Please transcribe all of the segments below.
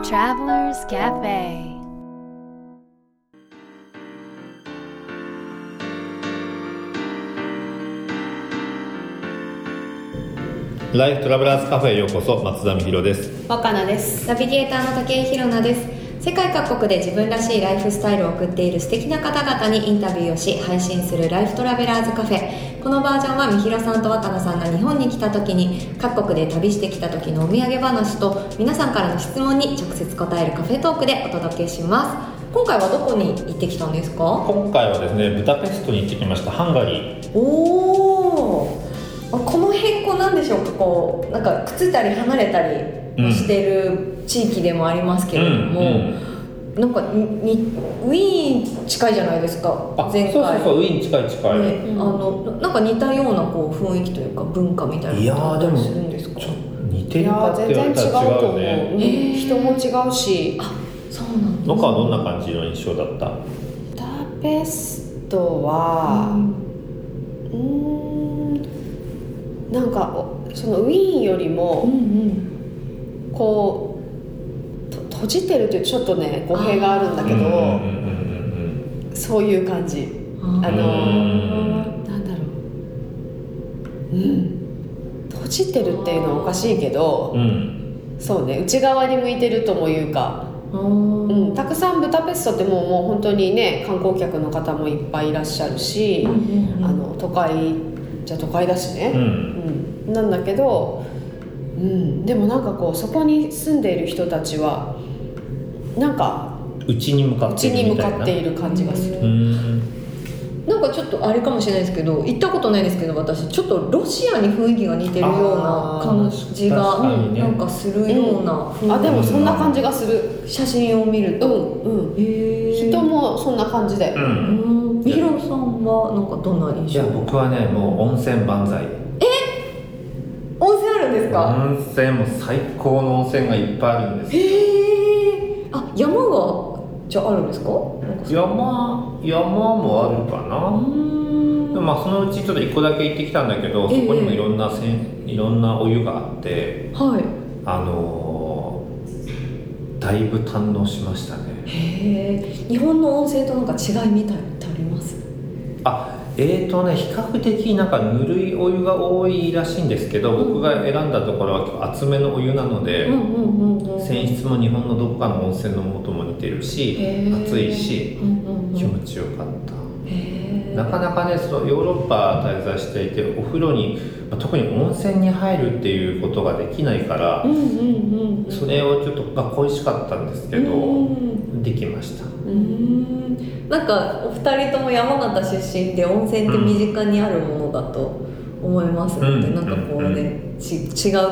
Life Travelers Cafe。ライフトラベラーズカフェへようこそ。松田美弘です。若菜です。ナビゲーターの時計ひろなです。世界各国で自分らしいライフスタイルを送っている素敵な方々にインタビューをし配信するライフトラベラーズカフェ。このバージョンは美弘さんと若菜さんが日本に来た時に各国で旅してきた時のお土産話と皆さんからの質問に直接答えるカフェトークでお届けします。今回はどこに行ってきたんですか？今回はですね、ブダペストに行ってきました。ハンガリー。おー、この辺なんでしょうか、こうなんかくっついたり離れたりしてる地域でもありますけれども、なんかウィーン近いじゃないですか。前回そうウィーン近い、ね、なんか似たようなこう雰囲気というか文化みたいなのするんですか？いやでも似てるかって言われたら違うよね。人も違うし。あ、そうなんです。僕はどんな感じの印象だった？ブダペストはなんかそのウィーンよりも、こう閉じてるというちょっとね語弊があるんだけど、そういう感じ。なんだろう、閉じてるっていうのはおかしいけど、そうね、内側に向いてるともいうか、たくさんブダペストってもう本当にね観光客の方もいっぱいいらっしゃるし、都会だしね、なんだけど、でもなんかこうそこに住んでいる人たちはなんかうちに向かっている感じがする。なんかちょっとあれかもしれないですけど、行ったことないですけど私ちょっとロシアに雰囲気が似てるような感じが、なんかするような、でもそんな感じがする。写真を見ると、人もそんな感じで。美弘さんはなんかどんな印象？いや僕はね、もう温泉万歳。温泉あるんですか？温泉も最高の温泉がいっぱいあるんです。あ、山がじゃあるんですか？山もあるかな。そのうちちょっと1個だけ行ってきたんだけど、そこにもいろんなお湯があって、だいぶ堪能しましたね。日本の温泉となんか違いみたいってあります？比較的なんかぬるいお湯が多いらしいんですけど、僕が選んだところは結構厚めのお湯なので、泉質も日本のどこかの温泉の元も似てるし、暑いし、気持ちよかった。なかなかね、そのヨーロッパ滞在していてお風呂に、特に温泉に入るっていうことができないから、それをちょっと恋しかったんですけど、できました。なんかお二人とも山形出身で温泉って身近にあるものだと思いますので、なんかこうね、違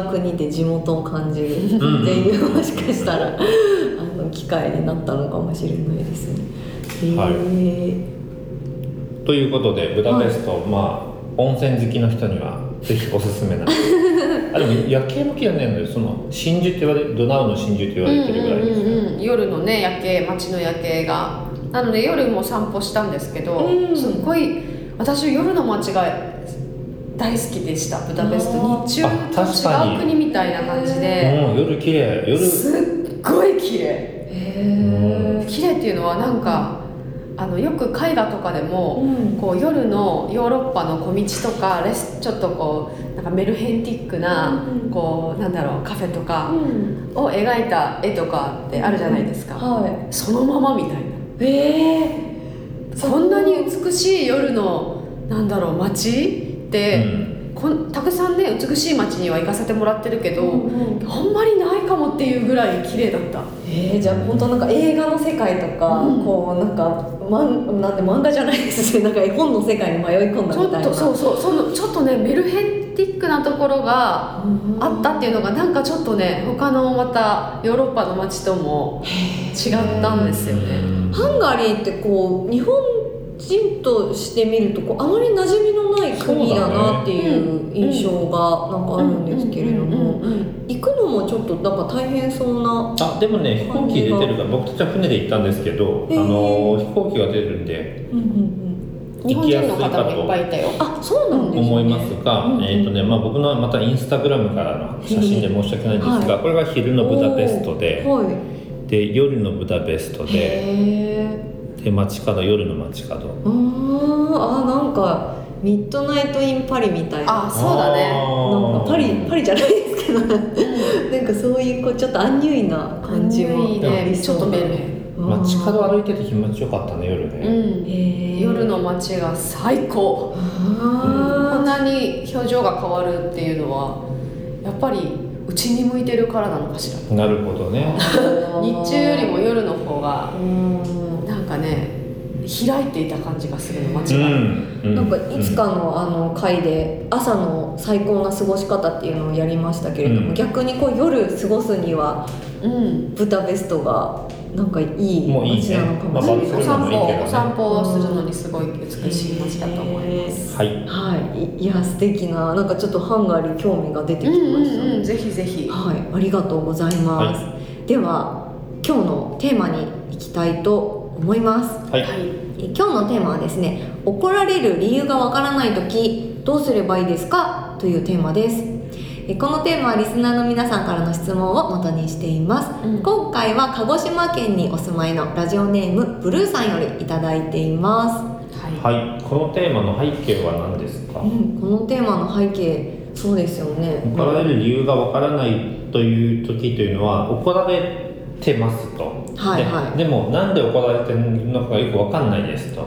う国で地元を感じるっていう、もしかしたら機会になったのかもしれないですね。ということでブダペスト、温泉好きの人にはぜひおすすめなんです。でも夜景もきれいなんだよ。その真珠って言われる、ドナウの真珠って言われてるぐらいですね。夜のね夜景、街の夜景がなので夜も散歩したんですけど、すっごい私夜の街が大好きでした。ブダペスト日中と違う国みたいな感じで、夜きれい、すっごいきれい。きれいっていうのはなんかよく絵画とかでも、こう夜のヨーロッパの小道とかちょっとこうなんかメルヘンティックな、こうなんだろうカフェとかを描いた絵とかってあるじゃないですか、そのままみたいな。こんなに美しい夜のなんだろう街って、たくさんね美しい街には行かせてもらってるけど、あんまりないかもっていうぐらい綺麗だった。じゃあ本当なんか映画の世界とか、こうなんかなんで漫画じゃないですね、なんか絵本の世界に迷い込んだみたいな。ちょっとねメルヘンティックなところがあったっていうのが、なんかちょっとね他のまたヨーロッパの街とも違ったんですよね。ハンガリーってこう日本人として見るとこうあまり馴染みのない国だなっていう印象がなんかあるんですけれども、行くのもちょっとなんか大変そうな。でもね飛行機出てるから、僕たちは船で行ったんですけど、飛行機が出るんで、日本人の方もいっぱいいたよ。そうなんですね。思いますが、僕のまたインスタグラムからの写真で申し訳ないんですが、これが昼のブダペストで、で夜のブダペストで街角、夜の街角、ああなんかミッドナイトインパリみたいな。あ、そうだね。なんかパリじゃないですけどなんかそういうこうちょっとアンニュイな感じもちょっと見えるね。街角歩いてて気持ちよかったね、夜ね、夜の街が最高。こんなに表情が変わるっていうのはやっぱりうちに向いてるからなのかしら。なるほどね日中よりも夜の方がなんかね開いていた感じがするの、街が、なんかいつか あの回で朝の最高な過ごし方っていうのをやりましたけれども、逆にこう夜過ごすには、ブダペストがなんかいい街なのかもしれない。お散歩をするのにすごい美しい街だと思います。はい、いや素敵な、なんかちょっとハンガリー興味が出てきました、ぜひぜひ、はい、ありがとうございます、では今日のテーマに行きたいと思います、今日のテーマはですね、怒られる理由がわからないときどうすればいいですかというテーマです。このテーマはリスナーの皆さんからの質問を元にしています、今回は鹿児島県にお住まいのラジオネームブルーさんよりいただいています、このテーマの背景は何ですか、このテーマの背景、そうですよね、怒られる理由がわからないというときというのは、怒られてますと、でもなんで怒られてるのかよくわかんないですと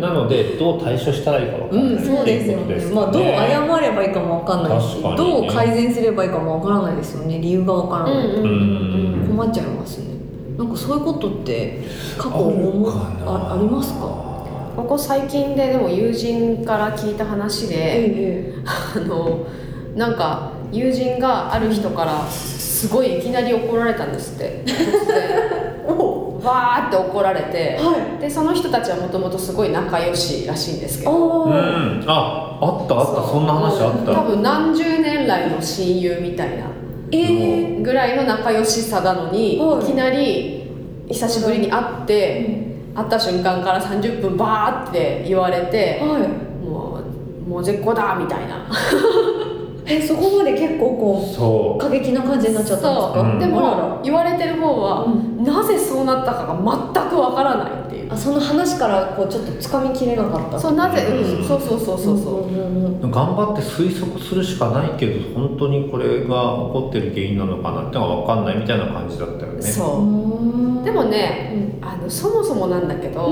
なのでどう対処したらいいかわかんない、そうですよね、まあ、どう謝ればいいかもわかんないし、どう改善すればいいかもわからないですよね。理由がわからない、困っちゃいますね。なんかそういうことって過去ありますか。ここ最近でも友人から聞いた話で、なんか友人がある人からすごいいきなり怒られたんですって。わーって怒られて、でその人たちはもともとすごい仲良しらしいんですけど、あった そんな話あった。多分何十年来の親友みたいなぐらいの仲良しさなのに、いきなり久しぶりに会って、会った瞬間から30分バーって言われて、もう絶好だみたいなそこまで結構こう過激な感じになっちゃったんですか。でも言われてる方は、なぜそうなったかが全くわからないっていう。その話からこうちょっと掴みきれなかった。そう、なぜ、そう頑張って推測するしかないけど、本当にこれが起こってる原因なのかなってのがわかんないみたいな感じだったよね。そうでもね、そもそもなんだけど、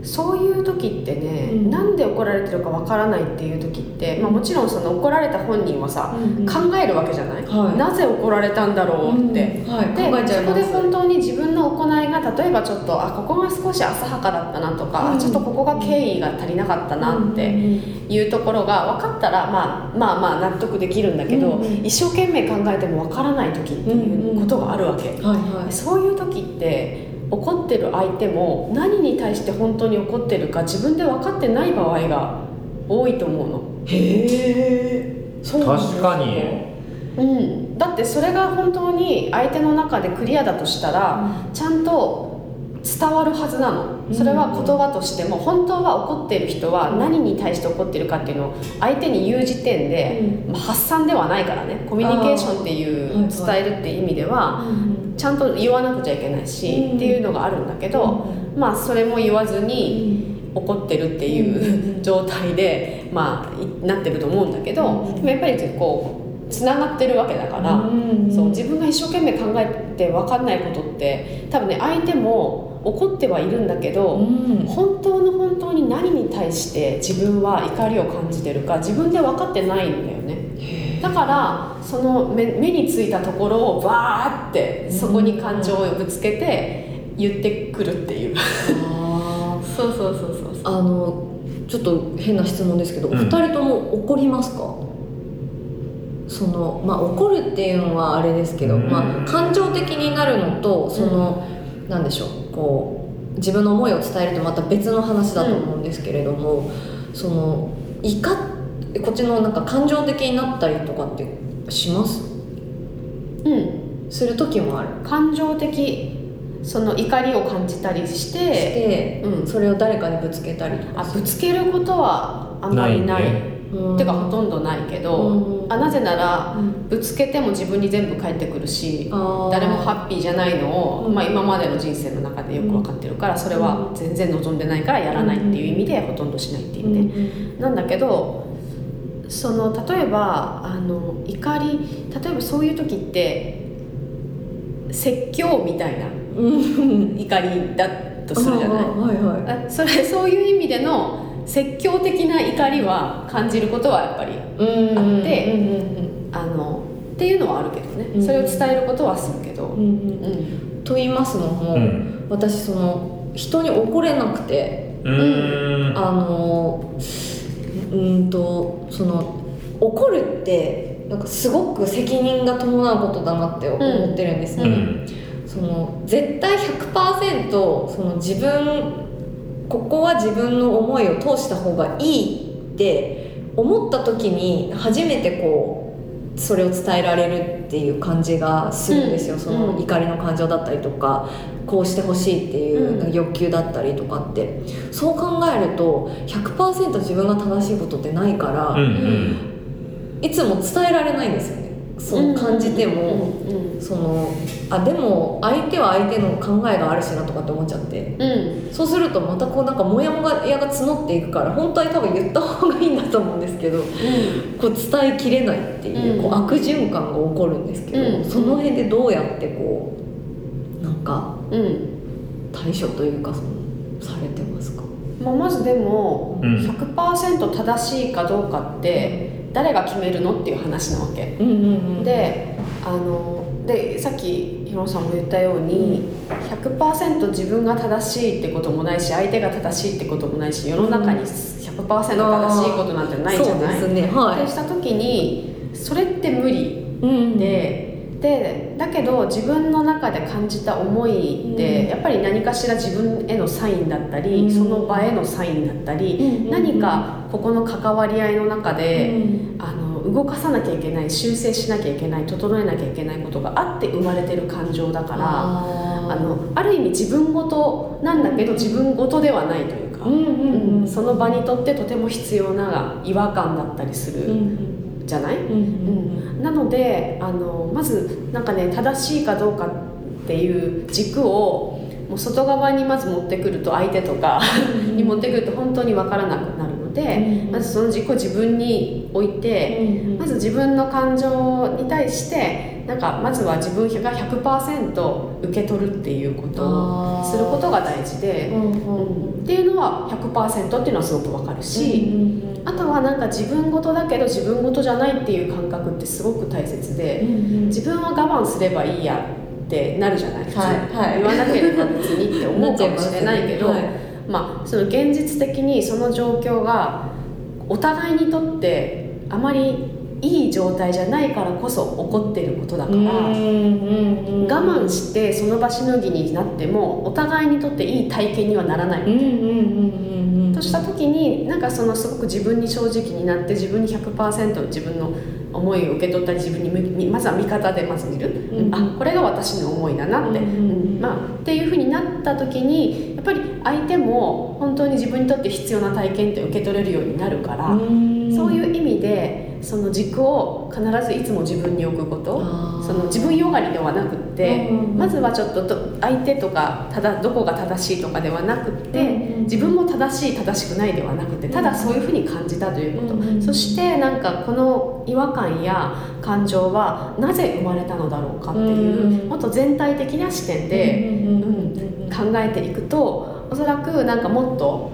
そういう時ってね、なんで怒られてるかわからないっていう時って、もちろんその怒られた本人はさ、考えるわけじゃない、なぜ怒られたんだろうって、でそこで本当に自分の行いが、例えばちょっとここが少し浅はかだったなとか、ちょっとここが敬意が足りなかったなっていうところが分かったら、まあ納得できるんだけど、一生懸命考えてもわからない時っていうことがあるわけ、そういう時って怒ってる相手も何に対して本当に怒ってるか自分で分かってない場合が多いと思うの。そうなんですね。確かに。だってそれが本当に相手の中でクリアだとしたら、ちゃんと伝わるはずなの。それは言葉としても、本当は怒ってる人は何に対して怒ってるかっていうのを相手に言う時点で、発散ではないからね。コミュニケーションっていう伝えるっていう意味では、ちゃんと言わなくちゃいけないし、っていうのがあるんだけど、それも言わずに怒ってるっていう状態で、なってると思うんだけど、でもやっぱりこうつながってるわけだから、そう自分が一生懸命考えて分かんないことって多分ね、相手も怒ってはいるんだけど、本当の本当に何に対して自分は怒りを感じてるか自分で分かってないんだよね。だからその 目についたところをバーってそこに感情をぶつけて言ってくるっていう、そうちょっと変な質問ですけど、お二人とも怒りますか。その怒るっていうのはあれですけど、感情的になるのと、そのなんでしょう、こう自分の思いを伝えるとまた別の話だと思うんですけれども、その怒ってこっちのなんか感情的になったりとかってします？する時もある。感情的、その怒りを感じたりして、それを誰かにぶつけたりとか。ぶつけることはあんまりない。ないね、てかほとんどないけど、あ、なぜならぶつけても自分に全部返ってくるし、誰もハッピーじゃないのを、まあ、今までの人生の中でよく分かってるから、それは全然望んでないからやらないっていう意味でほとんどしないっていう意味で、なんだけど、その例えば怒り、例えばそういう時って説教みたいな怒りだとするじゃない、はいはい、あ、そういう意味での説教的な怒りは感じることはやっぱりあって、っていうのはあるけどね、それを伝えることはするけど、と言いますのも、私その人に怒れなくて、その怒るってなんかすごく責任が伴うことだなって思ってるんですね、その絶対 100% その自分、ここは自分の思いを通した方がいいって思った時に初めてこうそれを伝えられるっていう感じがするんですよ、その怒りの感情だったりとか、こうしてほしいっていう欲求だったりとかって、そう考えると 100% 自分が正しいことってないから、いつも伝えられないんですよね、そう感じても、その、あ、でも相手は相手の考えがあるしなとかって思っちゃって、そうするとまたこうなんかモヤモヤが募っていくから、本当は多分言った方がいいんだと思うんですけど、こう伝えきれないっていう、こう悪循環が起こるんですけど、その辺でどうやってこうなんか対処というか、そのされてますか？まあ、まずでも 100% 正しいかどうかって誰が決めるのっていう話なわけ、でさっきひろさんも言ったように 100% 自分が正しいってこともないし、相手が正しいってこともないし、世の中に 100% 正しいことなんてないじゃない、そうですね、はい、ってした時にそれって無理で、だけど自分の中で感じた思いって、やっぱり何かしら自分へのサインだったり、その場へのサインだったり、何かここの関わり合いの中で、動かさなきゃいけない、修正しなきゃいけない、整えなきゃいけないことがあって生まれてる感情だから、ある意味自分ごとなんだけど、自分ごとではないというか、その場にとってとても必要な違和感だったりする、じゃない、なのでまずなんかね、正しいかどうかっていう軸をもう外側にまず持ってくると、相手とかに持ってくると本当に分からなくなるので、まずその軸を自分に置いて、まず自分の感情に対してなんかまずは自分が 100% 受け取るっていうことをすることが大事で、っていうのは 100% っていうのはすごく分かるし、あとはなんか自分事だけど自分事じゃないっていう感覚ってすごく大切で、自分は我慢すればいいやってなるじゃない、言わなければ別にって思うかもしれないけど、まあその現実的にその状況がお互いにとってあまりいい状態じゃないからこそ起こってることだから、我慢してその場しのぎになってもお互いにとっていい体験にはならないとした時に、なんかそのすごく自分に正直になって、自分に 100% 自分の思いを受け取ったり、自分にまずは見方でまず見る、あ、これが私の思いだなって、っていう風になった時に、やっぱり相手も本当に自分にとって必要な体験って受け取れるようになるから、そういう意味でその軸を必ずいつも自分に置くこと、その自分よがりではなくって、まずはちょっと相手とかどこが正しいとかではなくって、自分も正しい正しくないではなくて、ただそういうふうに感じたということ、そしてなんかこの違和感や感情はなぜ生まれたのだろうかっていう、もっと全体的な視点で、考えていくと、おそらくなんかもっと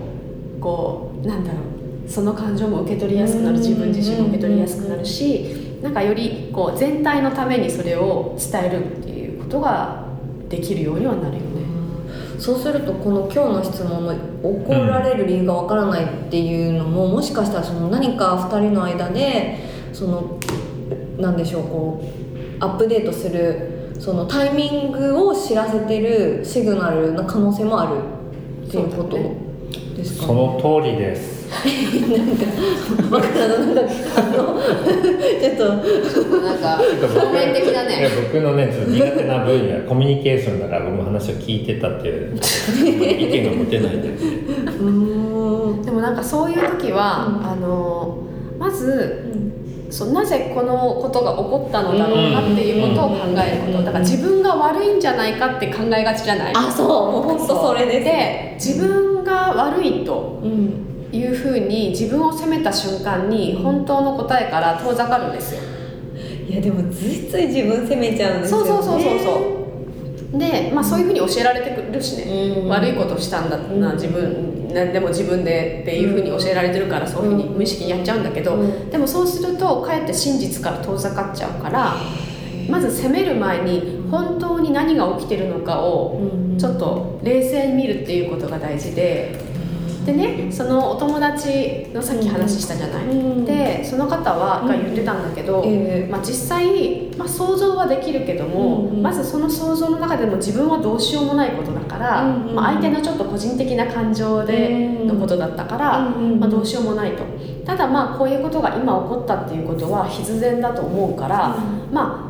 こうなんだろう、その感情も受け取りやすくなる、自分自身も受け取りやすくなるし、なんかよりこう全体のためにそれを伝えるっていうことができるようにはなるよね。そうするとこの今日の質問も、怒られる理由がわからないっていうのも、もしかしたらその何か2人の間でその何でしょう、こうアップデートするそのタイミングを知らせてるシグナルな可能性もあるっていうことですかね。その通りです。なんかちょっとなんか表面的だね。いや僕のね、苦手な分野コミュニケーションだから、僕の話を聞いてたっていう意見が持てないんです。でもなんかそういう時は、まず、なぜこのことが起こったのだろうかっていうことを考えること。だから自分が悪いんじゃないかって考えがちじゃない。あ、そう、もう本当それです。で、自分が悪いというふうに自分を責めた瞬間に本当の答えから遠ざかるんですよ。いやでもついつい自分責めちゃうんですよね。そうで、そういうふうに教えられてくるしね、悪いことしたんだな、自分何でも自分でっていうふうに教えられてるから、そういうふうに無意識にやっちゃうんだけど、でもそうするとかえって真実から遠ざかっちゃうから、まず責める前に本当に何が起きてるのかをちょっと冷静に見るっていうことが大事で、でね、そのお友達のさっき話したじゃない、でその方はが言ってたんだけど、実際、想像はできるけども、まずその想像の中でも自分はどうしようもないことだから、相手のちょっと個人的な感情でのことだったから、どうしようもないと。ただこういうことが今起こったっていうことは必然だと思うから、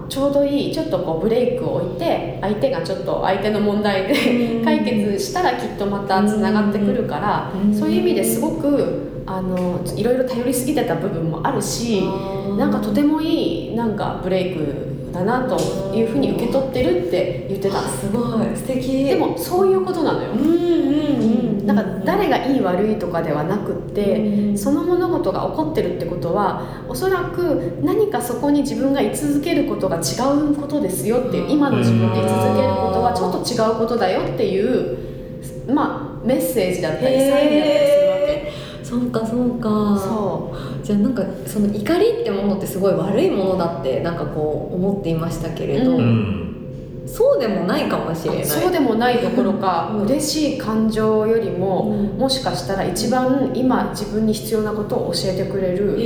ちょうどいい、ちょっとこうブレイクを置いて相手がちょっと相手の問題で解決したらきっとまたつながってくるから、そういう意味ですごくいろいろ頼りすぎてた部分もあるし、なんかとてもいいブレイクだなというふうに受け取ってるって言ってた。すごい素敵。でもそういうことなのよ。誰がいい悪いとかではなくって、その物事が起こってるってことは、おそらく何かそこに自分が居続けることが違うことですよっていう、今の自分で居続けることはちょっと違うことだよっていう、メッセージだったりサインだったりするわけ。そうか。じゃあその怒りってものってすごい悪いものだって思っていましたけれど、そうでもないかもしれない。そうでもないどころか、嬉しい感情よりも、もしかしたら一番今自分に必要なことを教えてくれる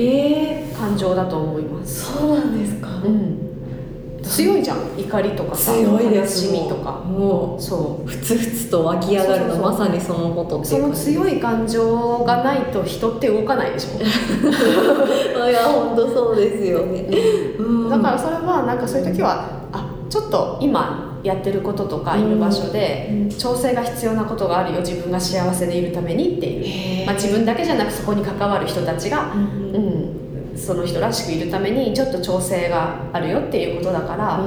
感情だと思います。そうなんですか。強いじゃん、怒りとかさ、悲しみとか、そうふつふつと湧き上がるの、まさにそのことっていう感じ。その強い感情がないと人って動かないでしょ。いや本当そうですよね。だからそれはそういう時はちょっと今やってることとかいる場所で調整が必要なことがあるよ、自分が幸せでいるためにっていう、自分だけじゃなくそこに関わる人たちが、その人らしくいるためにちょっと調整があるよっていうことだから、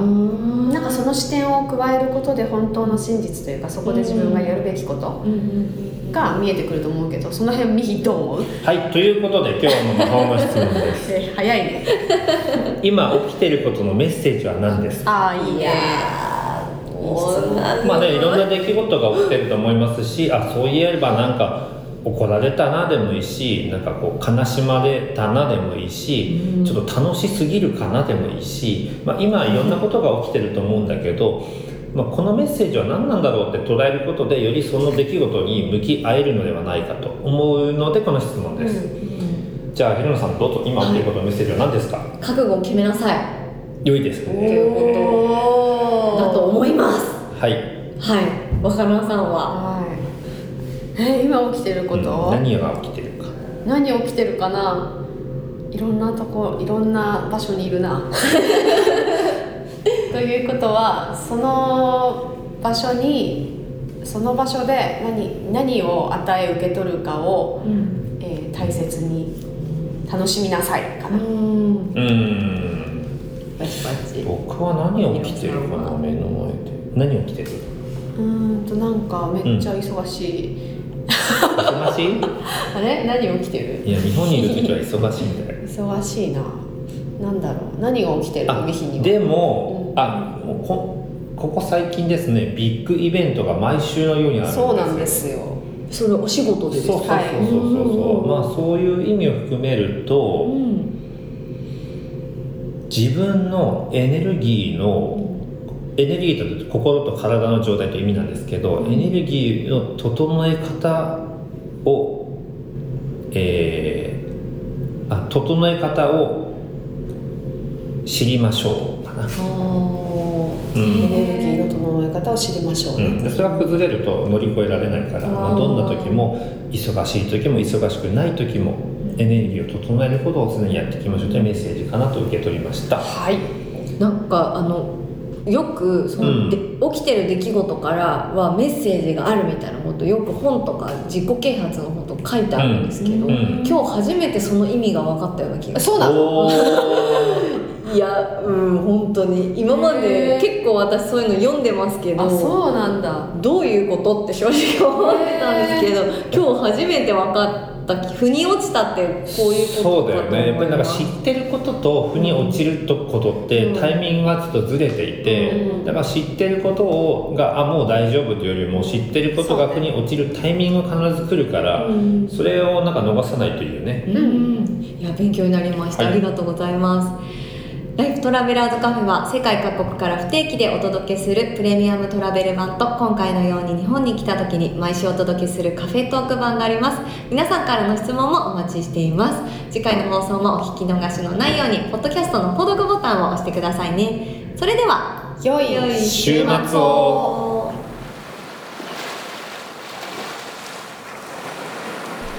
その視点を加えることで本当の真実というか、そこで自分がやるべきことが見えてくると思うけど、その辺ミヒどう思う？はい、ということで今日の魔法の質問です。早いね。今起きてることのメッセージは何ですか？いやー、いろんな出来事が起きてると思いますし、そういえば怒られたなでもいいし、悲しまれたなでもいいし、ちょっと楽しすぎるかなでもいいし、今いろんなことが起きてると思うんだけど、このメッセージは何なんだろうって捉えることで、よりその出来事に向き合えるのではないかと思うので、この質問です。じゃあ平野さん、どうぞ。今起きてることのメッセージは何ですか？覚悟を決めなさい。良いですね。ということだと思います。はい、若菜さんは、今起きてること、何が起きてるか、何起きてるかな。いろんなとこ、いろんな場所にいるな。ということは、その場所で何を与え受け取るかを、大切に楽しみなさいかな。僕は何起きてるかな、目の前で。何起きてる？めっちゃ忙しい。忙しい？あれ？何起きてる？いや、日本にいる時は忙しいんだよ。忙しいな。なんだろう。何が起きてる？ミヒには。でも、ここ最近ですね、ビッグイベントが毎週のようにあるんですよ。そうなんですよ。それお仕事ですか？そういう意味を含めると、自分のエネルギーと心と体の状態という意味なんですけど、エネルギーの整え方を、整え方を知りましょうかな。エネルギーの整え方を知りましょうね。それは崩れると乗り越えられないから、どんな時も、忙しい時も忙しくない時もエネルギーを整えることを常にやっていきましょうというメッセージかなと受け取りました。よくその、起きてる出来事からはメッセージがあるみたいなことよく本とか自己啓発の本とか書いてあるんですけど、うん、今日初めてその意味が分かったような気がする。そうなのいや、うん、本当に今まで結構私そういうの読んでますけど、あ、そうなんだ、どういうことって正直思ってたんですけど、今日初めて分かった、腑に落ちたってこういうことだと思います。そうだよね、やっぱりなんか知ってることと腑に落ちることってタイミングがちょっとずれていて、うん、だから知ってることがあもう大丈夫というよりも知ってることが腑に落ちるタイミングが必ず来るから、うん、それをなんか逃さないというね、うんうん、いや勉強になりました、はい、ありがとうございます。ライフトラベラーズカフェは世界各国から不定期でお届けするプレミアムトラベル版と、今回のように日本に来た時に毎週お届けするカフェトーク版があります。皆さんからの質問もお待ちしています。次回の放送もお聞き逃しのないようにポッドキャストの購読ボタンを押してくださいね。それでは良い週末を。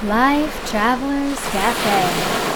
Life Travelers Cafe